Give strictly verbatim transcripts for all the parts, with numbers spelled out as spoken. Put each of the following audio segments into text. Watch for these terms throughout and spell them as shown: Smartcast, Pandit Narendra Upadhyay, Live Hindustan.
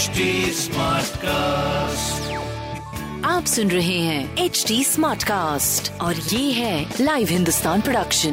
Smart cast, आप सुन रहे हैं एच डी स्मार्ट कास्ट और ये है लाइव हिंदुस्तान प्रोडक्शन।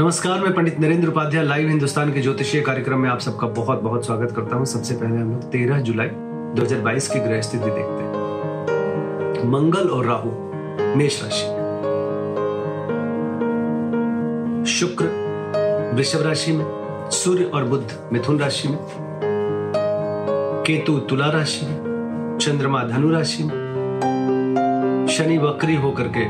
नमस्कार, मैं पंडित नरेंद्र उपाध्याय लाइव हिंदुस्तान के ज्योतिषीय कार्यक्रम में आप सबका बहुत बहुत स्वागत करता हूँ। सबसे पहले हम लोग तेरह जुलाई दो हज़ार बाईस की ग्रह स्थिति देखते हैं। मंगल और राहु मेष राशि, शुक्र वृषभ राशि में, सूर्य और बुध मिथुन राशि में, केतु तुला राशि में, चंद्रमा धनु राशि में, शनि वक्री होकर के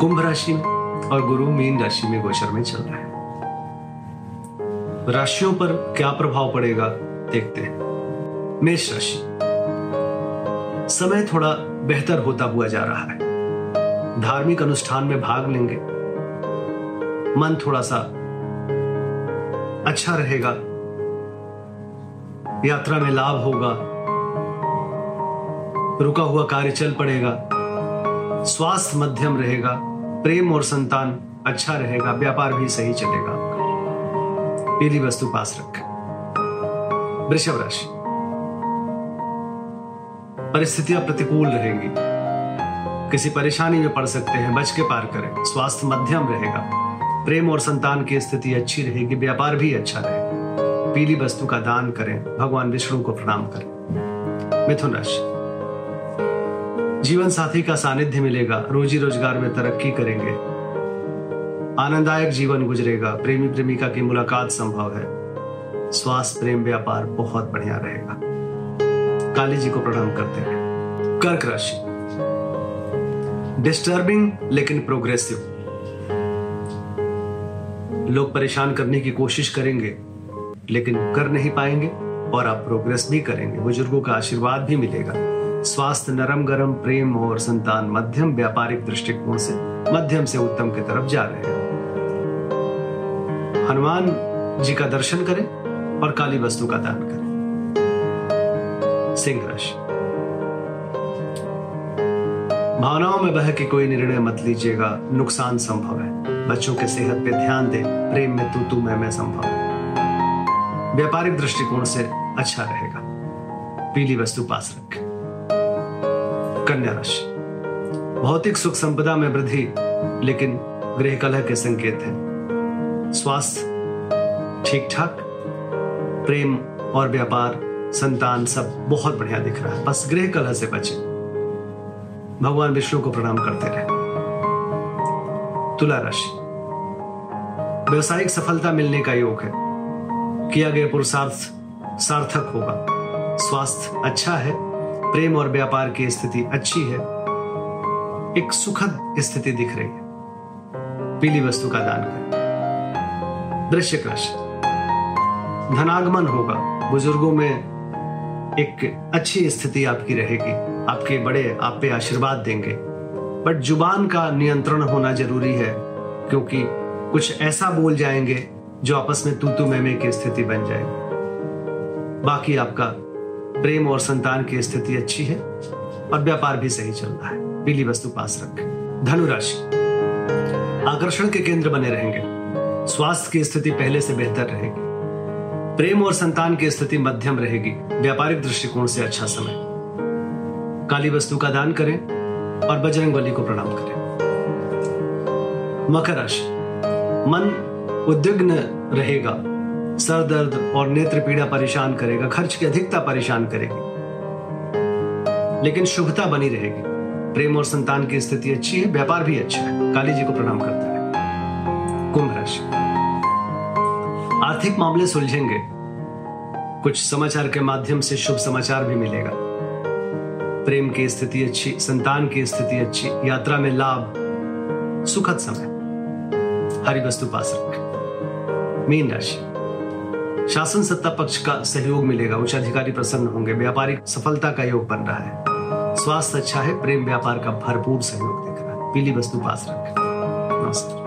कुंभ राशि में और गुरु मीन राशि में गोचर में चल रहा है। राशियों पर क्या प्रभाव पड़ेगा देखते हैं। मेष राशि, समय थोड़ा बेहतर होता हुआ जा रहा है। धार्मिक अनुष्ठान में भाग लेंगे, मन थोड़ा सा अच्छा रहेगा, यात्रा में लाभ होगा, रुका हुआ कार्य चल पड़ेगा, स्वास्थ्य मध्यम रहेगा, प्रेम और संतान अच्छा रहेगा, व्यापार भी सही चलेगा। पीली वस्तु पास रखें। वृषभ राशि, परिस्थितियां प्रतिकूल रहेंगी, किसी परेशानी में पड़ सकते हैं, बच के पार करें। स्वास्थ्य मध्यम रहेगा, प्रेम और संतान की स्थिति अच्छी रहेगी, व्यापार भी अच्छा रहेगा। पीली वस्तु का दान करें, भगवान विष्णु को प्रणाम करें। मिथुन राशि, जीवन साथी का सानिध्य मिलेगा, रोजी रोजगार में तरक्की करेंगे, आनंददायक जीवन गुजरेगा, प्रेमी प्रेमिका की मुलाकात संभव है, स्वास्थ्य प्रेम व्यापार बहुत बढ़िया रहेगा। काली जी को प्रणाम करते हैं। कर्क राशि, डिस्टर्बिंग लेकिन प्रोग्रेसिव, लोग परेशान करने की कोशिश करेंगे लेकिन कर नहीं पाएंगे और आप प्रोग्रेस भी करेंगे, बुजुर्गों का आशीर्वाद भी मिलेगा। स्वास्थ्य नरम गरम, प्रेम और संतान मध्यम, व्यापारिक दृष्टिकोण से मध्यम से उत्तम की तरफ जा रहे हैं। हनुमान जी का दर्शन करें और काली वस्तु का दान करें। सिंह राशि, भावनाओं में बह के कोई निर्णय मत लीजिएगा, नुकसान संभव है। बच्चों के सेहत पे ध्यान दें, प्रेम में तू तू मैं मैं संभव है, व्यापारिक दृष्टिकोण से अच्छा रहेगा। पीली वस्तु पास रखें। कन्या राशि, भौतिक सुख संपदा में वृद्धि लेकिन गृह कलह के संकेत हैं। स्वास्थ्य ठीक ठाक, प्रेम और व्यापार संतान सब बहुत बढ़िया दिख रहा है, बस गृह कलह से बचें। भगवान विष्णु को प्रणाम करते रहें। तुला राशि, व्यवसायिक सफलता मिलने का योग है, किया गया पुरुषार्थ सार्थक होगा, स्वास्थ्य अच्छा है, प्रेम और व्यापार की स्थिति अच्छी है, एक सुखद स्थिति दिख रही है। पीली वस्तु का दान करें। वृश्चिक राशि, धनागमन होगा, बुजुर्गों में एक अच्छी स्थिति आपकी रहेगी, आपके बड़े आप पे आशीर्वाद देंगे, बट जुबान का नियंत्रण होना जरूरी है क्योंकि कुछ ऐसा बोल जाएंगे जो आपस में तू तू मैं मैं की स्थिति बन जाएगी। बाकी आपका प्रेम और संतान की स्थिति अच्छी है और व्यापार भी सही चल रहा है। पीली वस्तु पास रखें। धनु राशि, आकर्षण के केंद्र बने रहेंगे, स्वास्थ्य की स्थिति पहले से बेहतर रहेगी, प्रेम और संतान की स्थिति मध्यम रहेगी, व्यापारिक दृष्टिकोण से अच्छा समय। काली वस्तु का दान करें और बजरंग बली को प्रणाम करें। मकर राशि, मन उद्विग्न रहेगा, सर दर्द और नेत्र पीड़ा परेशान करेगा, खर्च की अधिकता परेशान करेगी लेकिन शुभता बनी रहेगी, प्रेम और संतान की स्थिति अच्छी है, व्यापार भी अच्छा है। काली जी को प्रणाम करते हैं। कुंभ राशि, आर्थिक मामले सुलझेंगे, कुछ समाचार के माध्यम से शुभ समाचार भी मिलेगा, प्रेम की स्थिति अच्छी, संतान की स्थिति अच्छी, यात्रा में लाभ, सुखद समय। हरी वस्तु पास रखें। मीन राशि, शासन सत्ता पक्ष का सहयोग मिलेगा, उच्च अधिकारी प्रसन्न होंगे, व्यापारिक सफलता का योग बन रहा है, स्वास्थ्य अच्छा है, प्रेम व्यापार का भरपूर सहयोग दिख रहा है। पीली वस्तु पास रखें। नमस्कार।